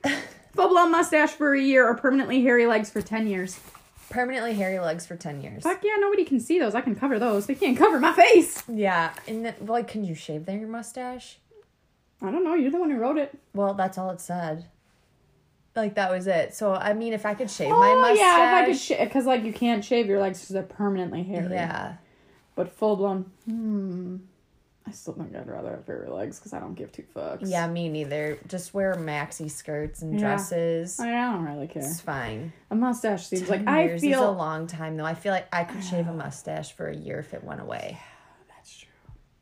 Full-blown mustache for a year or permanently hairy legs for 10 years? Permanently hairy legs for 10 years. Fuck yeah, nobody can see those. I can cover those. They can't cover my face. Yeah, and then, like, can you shave your mustache? I don't know. You're the one who wrote it. Well, that's all it said. Like, that was it. So, I mean, if I could shave my mustache. Oh, yeah, if I could shave. Because, like, you can't shave your legs because they're permanently hairy. Yeah. But full-blown, I still think I'd rather have hairy legs because I don't give two fucks. Yeah, me neither. Just wear maxi skirts and dresses. I don't really care. It's fine. A mustache seems like I feel is a long time though. I feel like I could shave a mustache for a year if it went away. Yeah, that's true.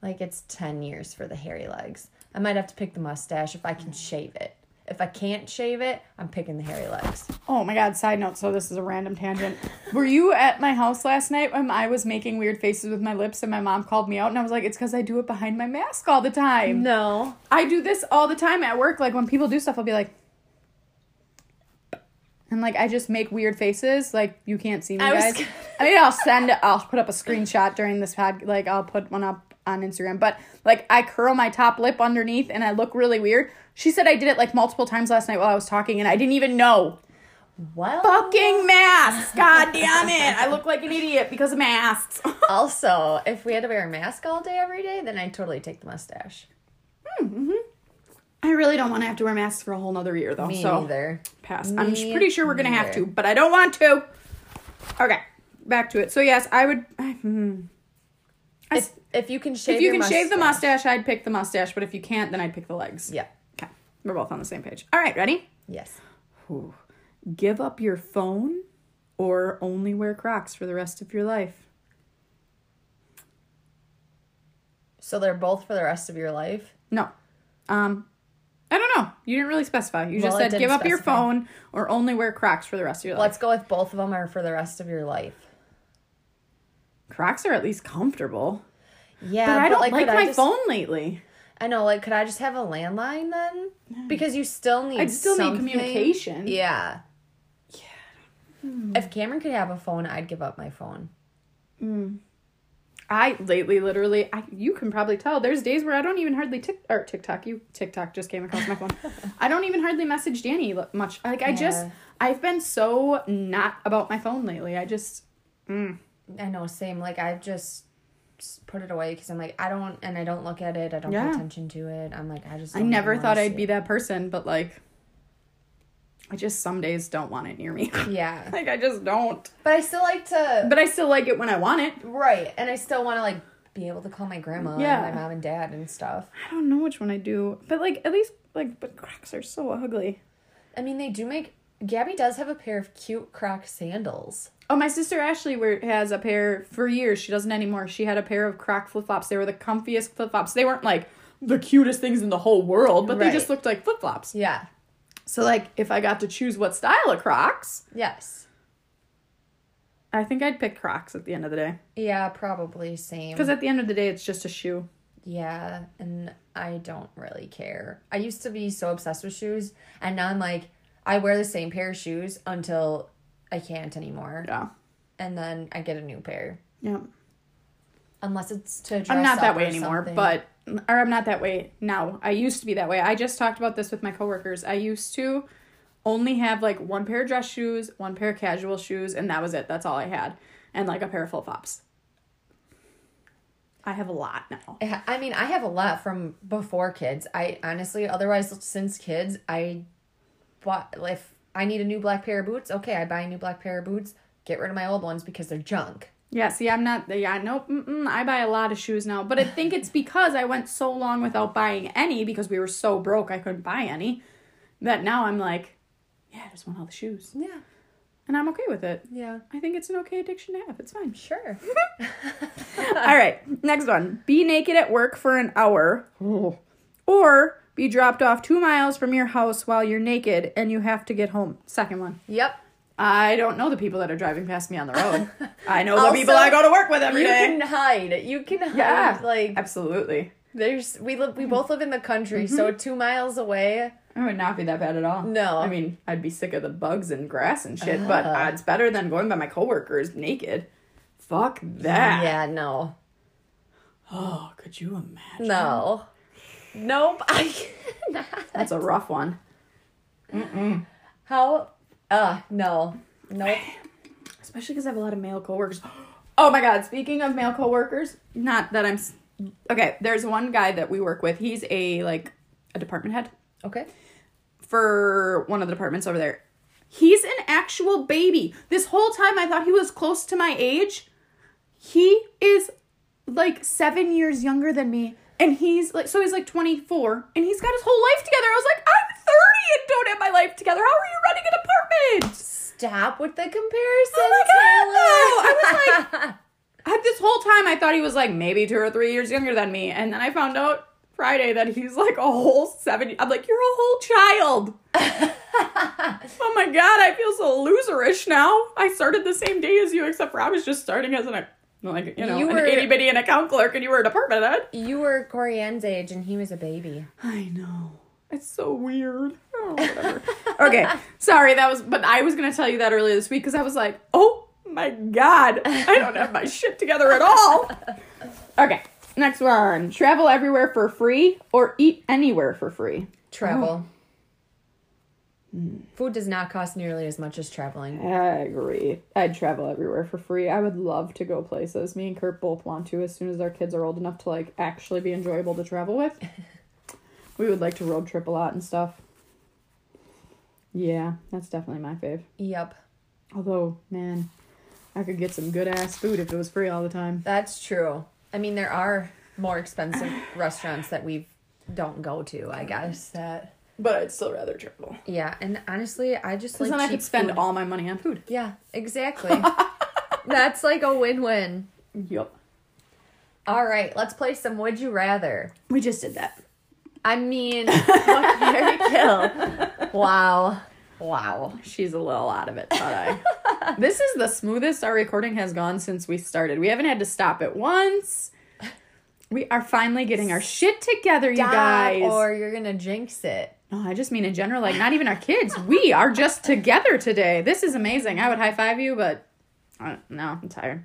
Like it's 10 years for the hairy legs. I might have to pick the mustache if I can shave it. If I can't shave it, I'm picking the hairy legs. Oh my God! Side note. So this is a random tangent. Were you at my house last night when I was making weird faces with my lips and my mom called me out and I was like, it's because I do it behind my mask all the time. No. I do this all the time at work. Like when people do stuff, I'll be like, and like I just make weird faces. Like you can't see me, guys. I'll put up a screenshot during this pod. Like I'll put one up on Instagram. But like I curl my top lip underneath and I look really weird. She said I did it like multiple times last night while I was talking and I didn't even know. Well, fucking masks. God damn it. I look like an idiot because of masks. Also, if we had to wear a mask all day, every day, then I'd totally take the mustache. Mm-hmm. I really don't want to have to wear masks for a whole nother year, though. Me neither. Pass. I'm pretty sure we're going to have to, but I don't want to. Okay. Back to it. So, yes, I would... If you can shave your shave the mustache, I'd pick the mustache. But if you can't, then I'd pick the legs. Yeah. Okay. We're both on the same page. All right. Ready? Yes. Ooh. Give up your phone or only wear Crocs for the rest of your life. So they're both for the rest of your life? No. I don't know. You didn't really specify. You just said give up your phone or only wear Crocs for the rest of your life. Let's go with both of them are for the rest of your life. Crocs are at least comfortable. Yeah. But I don't like my phone lately. I know. Like, could I just have a landline then? Because you still need something. I still need communication. Yeah. Yeah. If Cameron could have a phone, I'd give up my phone. Mm. I lately, literally, you can probably tell, there's days where I don't even hardly TikTok just came across my phone. I don't even hardly message Danny much. Like, yeah. I've been so not about my phone lately. I know, same. Like, I've just put it away because I'm like, I don't look at it. I don't pay attention to it. I'm like, I never thought I'd be that person, but like, I just some days don't want it near me. Yeah. Like, I just don't. But I still like it when I want it. Right. And I still want to, like, be able to call my grandma and my mom and dad and stuff. I don't know which one I do. But, like, at least, like, but Crocs are so ugly. I mean, they do make... Gabby does have a pair of cute Croc sandals. Oh, my sister Ashley has a pair for years. She doesn't anymore. She had a pair of Croc flip-flops. They were the comfiest flip-flops. They weren't, like, the cutest things in the whole world, but they just looked like flip-flops. Yeah. So, like, if I got to choose what style of Crocs... Yes. I think I'd pick Crocs at the end of the day. Yeah, probably. Same. Because at the end of the day, it's just a shoe. Yeah, and I don't really care. I used to be so obsessed with shoes, and now I'm like, I wear the same pair of shoes until I can't anymore. Yeah. And then I get a new pair. Yeah. Unless it's to dress up. I'm not that way anymore, Or I'm not that way now. I used to be that way. I just talked about this with my coworkers. I used to only have, like, one pair of dress shoes, one pair of casual shoes, and that was it. That's all I had. And, like, a pair of flip-flops. I have a lot now. I mean, I have a lot from before kids. I honestly, otherwise, since kids, if I need a new black pair of boots, okay, I buy a new black pair of boots, get rid of my old ones because they're junk. Yeah, see, I'm not... Yeah, nope. I buy a lot of shoes now. But I think it's because I went so long without buying any because we were so broke I couldn't buy any that now I'm like, yeah, I just want all the shoes. Yeah. And I'm okay with it. Yeah. I think it's an okay addiction to have. It's fine. Sure. All right. Next one. Be naked at work for an hour or be dropped off 2 miles from your house while you're naked and you have to get home. Second one. Yep. I don't know the people that are driving past me on the road. I know the people I go to work with every day. You can hide. Yeah, like, absolutely. We both live in the country, so 2 miles away. It would not be that bad at all. No. I mean, I'd be sick of the bugs and grass and shit, but it's better than going by my coworkers naked. Fuck that. Yeah, no. Oh, could you imagine? No. Nope, I cannot. That's a rough one. Mm-mm. How... Nope. Especially because I have a lot of male coworkers. Oh my God, speaking of male coworkers, okay, there's one guy that we work with. He's a department head. Okay. For one of the departments over there. He's an actual baby. This whole time I thought he was close to my age. He is 7 years younger than me. And he's 24 and he's got his whole life together. I was like, I'm 30 and don't have my life together. How are you running an apartment? Stop with the comparison. Oh my God, Taylor. No. I was like, this whole time I thought he was maybe 2 or 3 years younger than me. And then I found out Friday that he's a whole 7. I'm like, you're a whole child. Oh my God, I feel so loserish now. I started the same day as you, except for I was just starting as an an itty-bitty and account clerk, and you were a department head. You were Corianne's age, and he was a baby. I know. It's so weird. Oh, whatever. Okay. Sorry, but I was going to tell you that earlier this week, because I was like, oh, my God. I don't have my shit together at all. Okay. Next one. Travel everywhere for free or eat anywhere for free? Travel. Oh. Food does not cost nearly as much as traveling. I agree. I'd travel everywhere for free. I would love to go places. Me and Kurt both want to as soon as our kids are old enough to actually be enjoyable to travel with. We would like to road trip a lot and stuff. Yeah, that's definitely my fave. Yep. Although, man, I could get some good ass food if it was free all the time. That's true. I mean, there are more expensive restaurants that we don't go to, I guess. But I'd still rather travel. Yeah, and honestly, I just like cheap food. Because then I could spend all my money on food. Yeah, exactly. That's like a win-win. Yep. All right, let's play some Would You Rather. We just did that. I mean, fuck, Mary, kill. Wow. She's a little out of it, thought I. This is the smoothest our recording has gone since we started. We haven't had to stop it once. We are finally getting our shit together, you guys. Or you're going to jinx it. No, I just mean in general, like not even our kids. We are just together today. This is amazing. I would high five you, but no, I'm tired.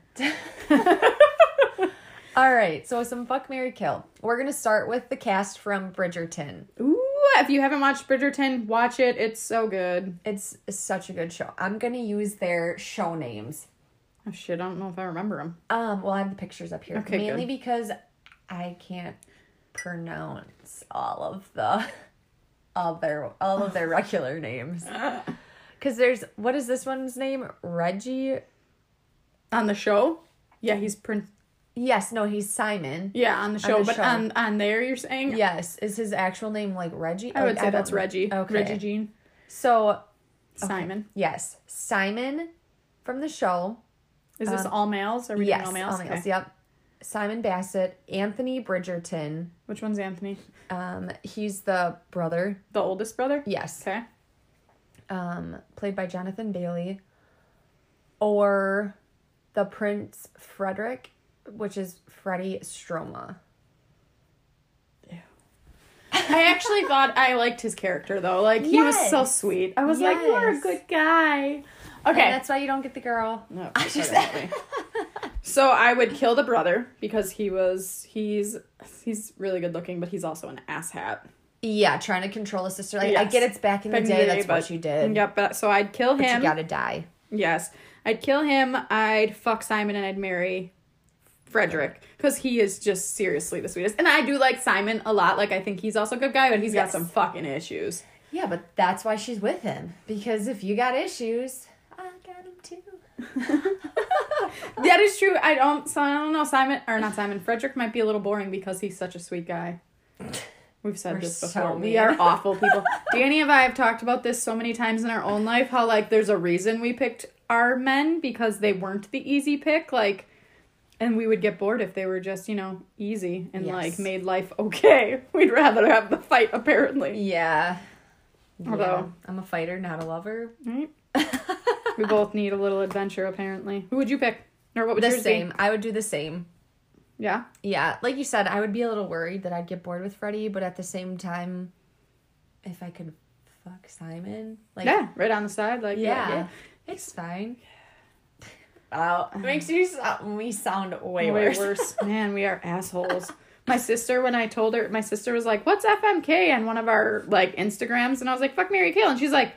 All right, so some fuck, marry, kill. We're going to start with the cast from Bridgerton. Ooh, if you haven't watched Bridgerton, watch it. It's so good. It's such a good show. I'm going to use their show names. Oh, shit, I don't know if I remember them. Well, I have the pictures up here. Okay, mainly good. Because I can't pronounce all of their regular names. Because there's, what is this one's name? Reggie? On the show? Yeah, he's Prince. Yes, no, he's Simon. Yeah, on the show, on there you're saying? Yes. Is his actual name like Reggie? I would say that's Reggie. Okay. Reggie Jean. So. Okay. Simon. Yes. Simon from the show. Is this all males? Are we doing all males? Yes, all males, okay. Yep. Simon Bassett, Anthony Bridgerton. Which one's Anthony? He's the brother. The oldest brother? Yes. Okay. Played by Jonathan Bailey. Or the Prince Frederick, which is Freddie Stroma. Ew. I actually thought I liked his character, though. Like, he was so sweet. I was like, you're a good guy. Okay. And that's why you don't get the girl. No, I just... So I would kill the brother because he's really good looking, but he's also an asshat. Yeah, trying to control his sister. Like, yes. I get it's back in the day, that's what you did. Yep, so I'd kill him. But you gotta die. Yes. I'd kill him, I'd fuck Simon, and I'd marry Frederick. Because he is just seriously the sweetest. And I do like Simon a lot. Like, I think he's also a good guy, but he's got some fucking issues. Yeah, but that's why she's with him. Because if you got issues, I got them too. That is true. I don't know. Frederick might be a little boring because he's such a sweet guy. We've said this before. So we are awful people. Danny and I have talked about this so many times in our own life, how like there's a reason we picked our men because they weren't the easy pick, like, and we would get bored if they were just, you know, easy and like made life okay. We'd rather have the fight, apparently. Yeah. Although I'm a fighter, not a lover. Right. We both need a little adventure, apparently. Who would you pick? Or what would yours be? The same. I would do the same. Yeah? Yeah. Like you said, I would be a little worried that I'd get bored with Freddie, but at the same time, if I could fuck Simon. Like, yeah, right on the side. Like, yeah. It's fine. Wow. It makes me sound way worse. Man, we are assholes. My sister, when I told her, my sister was like, what's FMK on one of our, like, Instagrams? And I was like, fuck, marry, kill. And she's like...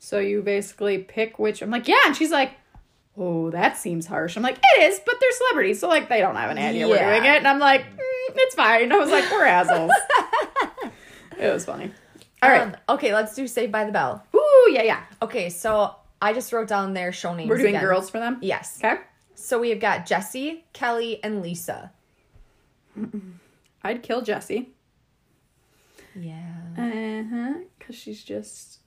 So you basically pick which... I'm like, yeah. And she's like, oh, that seems harsh. I'm like, it is, but they're celebrities. So, like, they don't have an idea we're doing it. And I'm like, it's fine. I was like, we're assholes. It was funny. All right. Okay, let's do Saved by the Bell. Ooh, yeah. Okay, so I just wrote down their show names. We're doing girls for them? Yes. Okay. So we have got Jessie, Kelly, and Lisa. I'd kill Jessie. Yeah. Uh-huh. Because she's just...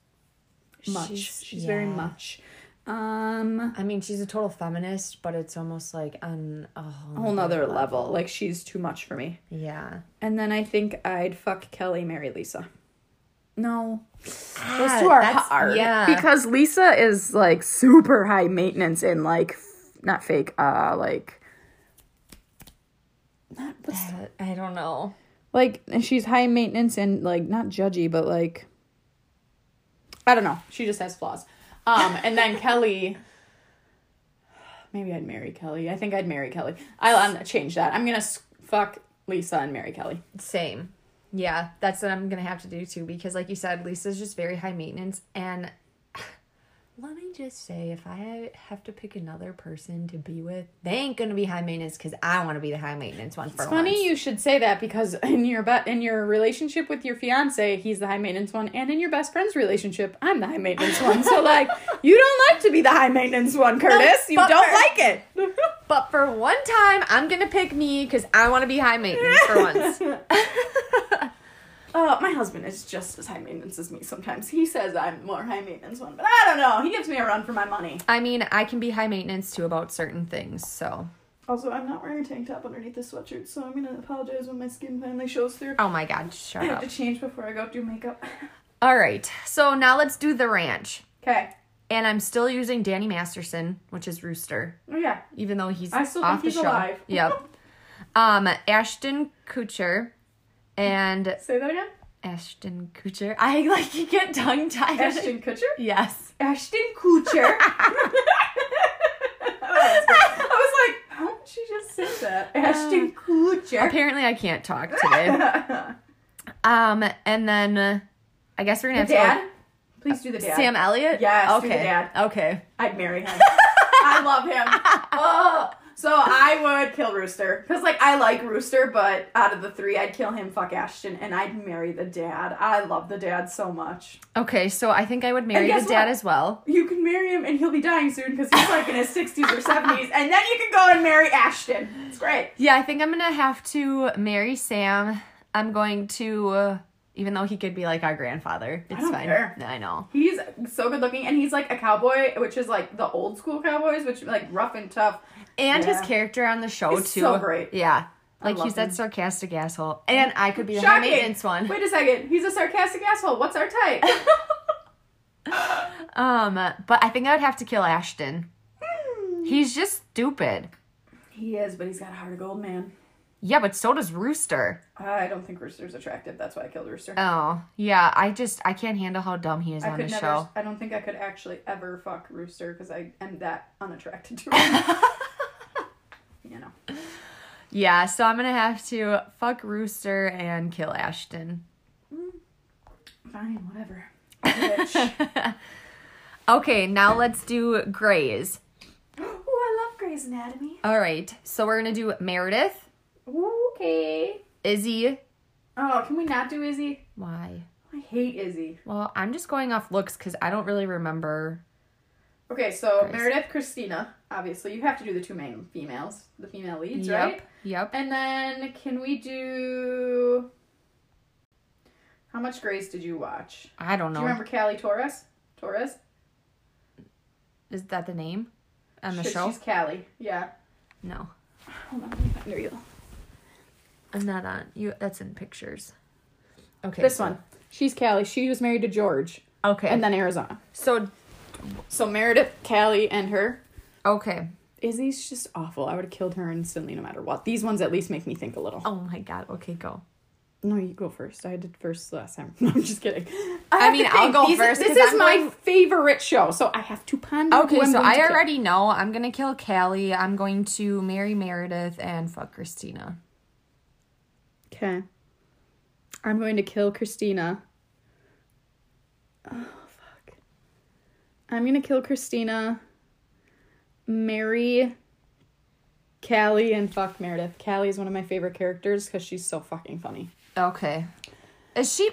much. She's very much. I mean, she's a total feminist, but it's almost like on a whole nother level. Like, she's too much for me. Yeah. And then I think I'd fuck Kelly, marry Lisa. No. Those two are hard. Yeah. Because Lisa is, like, super high maintenance and, like, not fake, like... not that, I don't know. Like, she's high maintenance and, like, not judgy, but, like... I don't know. She just has flaws. And then Kelly. Maybe I'd marry Kelly. I think I'd marry Kelly. I'm going to change that. I'm going to fuck Lisa and marry Kelly. Same. Yeah. That's what I'm going to have to do, too. Because, like you said, Lisa's just very high maintenance. And let me just say, if I have to pick another person to be with, they ain't going to be high maintenance because I want to be the high maintenance one for once. It's funny you should say that because in your relationship with your fiance, he's the high maintenance one. And in your best friend's relationship, I'm the high maintenance one. So, like, you don't like to be the high maintenance one, Curtis. No, you don't like it. But for one time, I'm going to pick me because I want to be high maintenance for once. My husband is just as high maintenance as me sometimes. He says I'm more high maintenance one, but I don't know. He gives me a run for my money. I mean, I can be high maintenance too about certain things, so. Also, I'm not wearing a tank top underneath this sweatshirt, so I'm going to apologize when my skin finally shows through. Oh my god, shut up. I have to change before I go do makeup. Alright, so now let's do The Ranch. Okay. And I'm still using Danny Masterson, which is Rooster. Oh yeah. Even though he's off the show. I still think he's alive. Yep. Ashton Kutcher. And say that again? Ashton Kutcher. I like you get tongue-tied. Ashton Kutcher? Yes. Ashton Kutcher. I was like, how did she just say that? Ashton Kutcher. Apparently I can't talk today. And then I guess we're gonna have dad? To please do the dad. Sam Elliott? Yes, okay. Do the dad. Okay. I'd marry him. I love him. Oh, so I would kill Rooster. Because, like, I like Rooster, but out of the three, I'd kill him, fuck Ashton, and I'd marry the dad. I love the dad so much. Okay, so I think I would marry the dad as well. You can marry him, and he'll be dying soon because he's, like, in his 60s or 70s, and then you can go and marry Ashton. It's great. Yeah, I think I'm going to have to marry Sam. I'm going to... even though he could be, like, our grandfather. It's fine. I don't care. I know. He's so good looking. And he's, like, a cowboy, which is, like, the old school cowboys, which, like, rough and tough. And his character on the show, too. So great. Yeah. Like, he's that sarcastic asshole. And I could be the high maintenance one. Wait a second. He's a sarcastic asshole. What's our type? But I think I would have to kill Ashton. He's just stupid. He is, but he's got a heart of gold, man. Yeah, but so does Rooster. I don't think Rooster's attractive. That's why I killed Rooster. Oh, yeah. I can't handle how dumb he is on the show. I don't think I could actually ever fuck Rooster because I am that unattracted to him. You know. Yeah, so I'm going to have to fuck Rooster and kill Ashton. Fine, whatever. Bitch. Okay, now let's do Grey's. Oh, I love Grey's Anatomy. All right, so we're going to do Meredith. Okay. Izzy. Oh, can we not do Izzy? Why? I hate Izzy. Well, I'm just going off looks because I don't really remember. Okay, so Grace. Meredith, Christina, obviously. You have to do the two main females, the female leads, yep. Right? Yep. And then can we do... How much Grace did you watch? I don't know. Do you remember Callie Torres? Torres? Is that the name on the show? She's Callie, yeah. No. Hold on, let me find you. I'm not on you. That's in pictures. Okay, this one. She's Callie. She was married to George. Okay, and then Arizona. So Meredith, Callie, and her. Okay, Izzy's just awful. I would have killed her instantly, no matter what. These ones at least make me think a little. Oh my god. Okay, go. No, you go first. I did first last time. No, I'm just kidding. I'll go first. This is my favorite show, so I have to ponder. Okay, so I already know. I'm going to kill Callie. I'm going to marry Meredith and fuck Christina. Okay. I'm going to kill Christina. Oh, fuck. I'm going to kill Christina, marry Callie, and fuck Meredith. Callie is one of my favorite characters because she's so fucking funny. Okay. Is she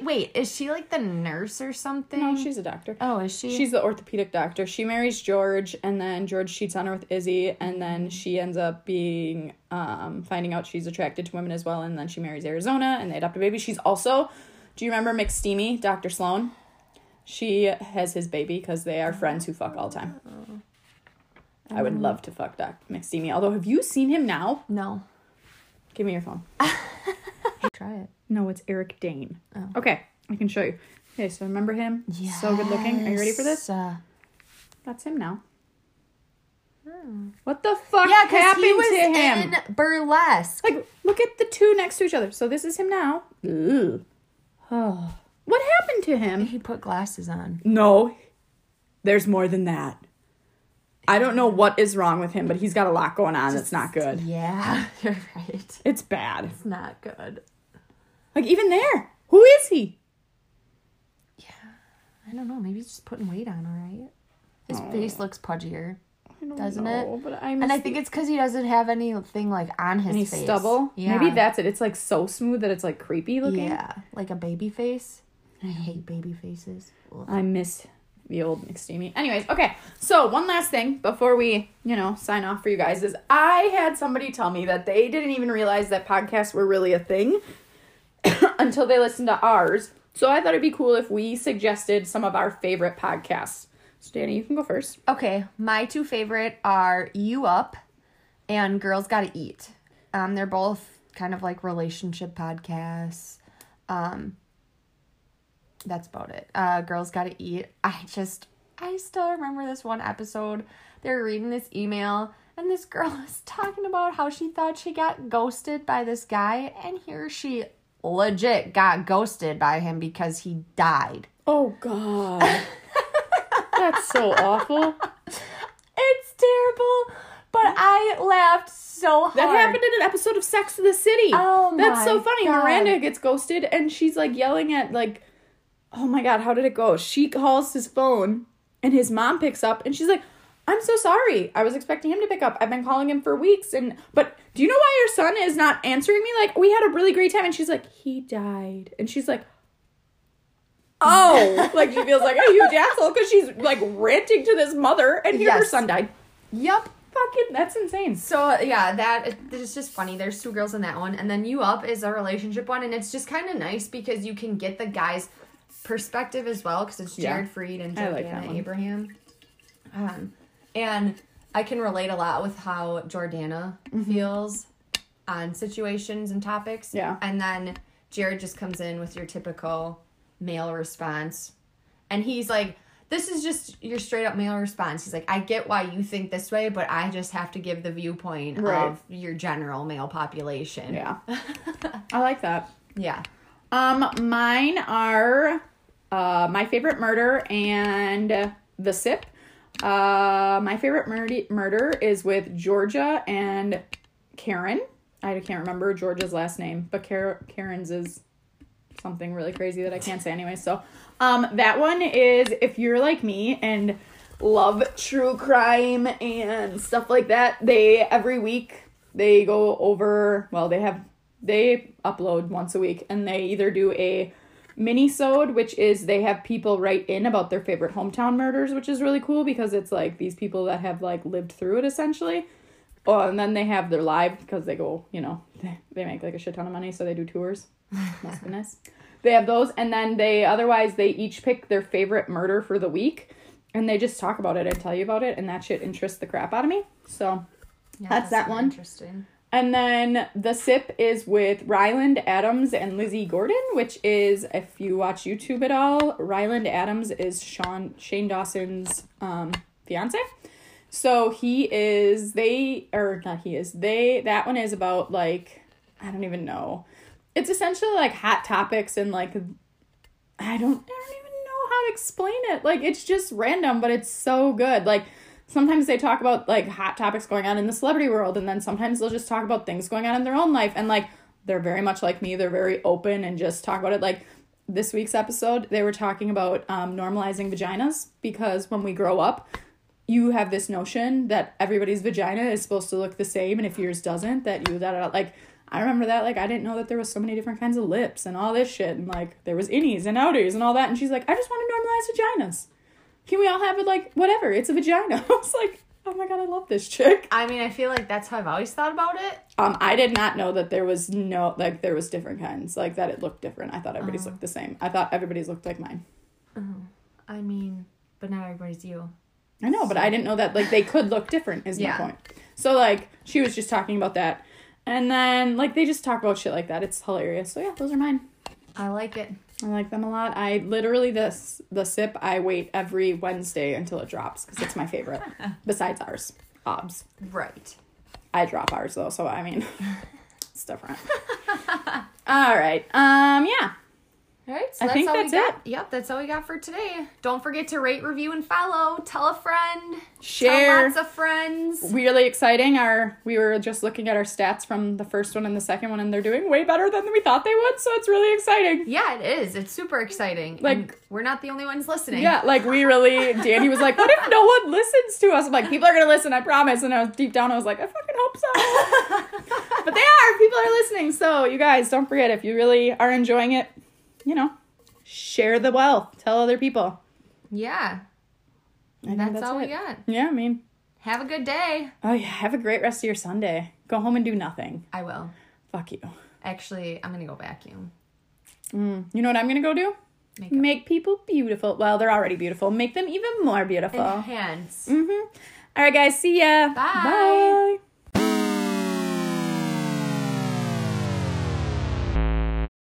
like the nurse or something? No, she's a doctor. Oh, is she? She's the orthopedic doctor. She marries George, and then George cheats on her with Izzy, and then she ends up being, finding out she's attracted to women as well, and then she marries Arizona, and they adopt a baby. She's also, do you remember McSteamy, Dr. Sloan? She has his baby because they are friends who fuck all the time. I would love to fuck Doc McSteamy. Although, have you seen him now? No. Give me your phone. Try it. No, it's Eric Dane. Oh. Okay, I can show you. Okay, so remember him? Yeah. So good looking. Are you ready for this? That's him now. What the fuck happened to him? In Burlesque. Like, look at the two next to each other. So this is him now. Ooh. Oh. What happened to him? He put glasses on. No. There's more than that. I don't know what is wrong with him, but he's got a lot going on that's not good. Yeah, you're right. It's bad. It's not good. Like, even there. Who is he? Yeah. I don't know. Maybe he's just putting weight on, all right? His face looks pudgier, doesn't it? But I think it's because he doesn't have anything like on his face. Any stubble? Yeah. Maybe that's it. It's like so smooth that it's like creepy looking. Yeah, like a baby face. I hate baby faces. Ugh. I miss the old McSteamy. Anyways, okay. So one last thing before we, sign off for you guys is I had somebody tell me that they didn't even realize that podcasts were really a thing until they listened to ours. So I thought it'd be cool if we suggested some of our favorite podcasts. So Danny, you can go first. Okay. My two favorite are You Up and Girls Gotta Eat. They're both kind of like relationship podcasts. That's about it. Girls Gotta Eat. I still remember this one episode. They were reading this email, and this girl was talking about how she thought she got ghosted by this guy, and here she legit got ghosted by him because he died. Oh, God. That's so awful. It's terrible, but I laughed so hard. That happened in an episode of Sex and the City. Oh, my God. That's so funny. God. Miranda gets ghosted, and she's, yelling at, oh my God, how did it go? She calls his phone and his mom picks up and she's like, I'm so sorry. I was expecting him to pick up. I've been calling him for weeks. But do you know why your son is not answering me? We had a really great time. And she's like, he died. And she's like, oh. She feels like a huge asshole because she's ranting to this mother and here her son died. Yep. Fucking, that's insane. So, yeah, it's just funny. There's two girls in that one. And then You Up is a relationship one. And it's just kind of nice because you can get the guys' perspective as well, because it's Jared Fried and Jordana Abraham. And I can relate a lot with how Jordana feels on situations and topics. Yeah. And then Jared just comes in with your typical male response. And he's like, this is just your straight up male response. He's like, I get why you think this way, but I just have to give the viewpoint of your general male population. Yeah. I like that. Yeah. Mine are... My Favorite Murder and The Sip. My Favorite Murder is with Georgia and Karen. I can't remember Georgia's last name, but Karen's is something really crazy that I can't say anyway. So, that one is if you're like me and love true crime and stuff like that, every week they go over, they upload once a week, and they either do a mini-sode, which is they have people write in about their favorite hometown murders, which is really cool because it's, these people that have, lived through it, essentially. Oh, and then they have their live because they go, they make, a shit ton of money, so they do tours. Must be nice. They have those, and then they each pick their favorite murder for the week, and they just talk about it and tell you about it, and that shit interests the crap out of me. So, yeah, that's that one. Interesting. And then The Sip is with Ryland Adams and Lizzie Gordon, which is, if you watch YouTube at all, Ryland Adams is Shane Dawson's fiance. So that one is about, I don't even know. It's essentially, hot topics and, I don't even know how to explain it. It's just random, but it's so good. Sometimes they talk about, hot topics going on in the celebrity world, and then sometimes they'll just talk about things going on in their own life. And, they're very much like me. They're very open and just talk about it. This week's episode, they were talking about normalizing vaginas because when we grow up, you have this notion that everybody's vagina is supposed to look the same, and if yours doesn't, that you... I remember that. I didn't know that there was so many different kinds of lips and all this shit, and, there was innies and outies and all that. And she's like, I just want to normalize vaginas. Can we all have it, whatever, it's a vagina. I was like, oh my God, I love this chick. I mean, I feel like that's how I've always thought about it. I did not know that there was there was different kinds, that it looked different. I thought everybody's looked the same. I thought everybody's looked like mine. I mean, but not everybody's you. I know, so. But I didn't know that, they could look different is my point. So, she was just talking about that. And then, they just talk about shit like that. It's hilarious. So, yeah, those are mine. I like it. I like them a lot. I literally, the Sip, I wait every Wednesday until it drops because it's my favorite. Besides ours. Obs. Right. I drop ours, though, so, I mean, it's different. All right. Yeah. All right, so that's all we got. Yep, that's all we got for today. Don't forget to rate, review, and follow. Tell a friend. Share. Tell lots of friends. Really exciting. We were just looking at our stats from the first one and the second one, and they're doing way better than we thought they would, so it's really exciting. Yeah, it is. It's super exciting. Like, and we're not the only ones listening. Yeah, like we really, Danny was like, what if no one listens to us? I'm like, people are going to listen, I promise. And I was deep down, I was like, I fucking hope so. But they are. People are listening. So you guys, don't forget, if you really are enjoying it, you know, share the wealth. Tell other people. Yeah. That's all we got. Yeah, I mean. Have a good day. Oh, yeah. Have a great rest of your Sunday. Go home and do nothing. I will. Fuck you. Actually, I'm going to go vacuum. You know what I'm going to go do? Makeup. Make people beautiful. Well, they're already beautiful. Make them even more beautiful. Enhance. Mm-hmm. All right, guys. See ya. Bye. Bye.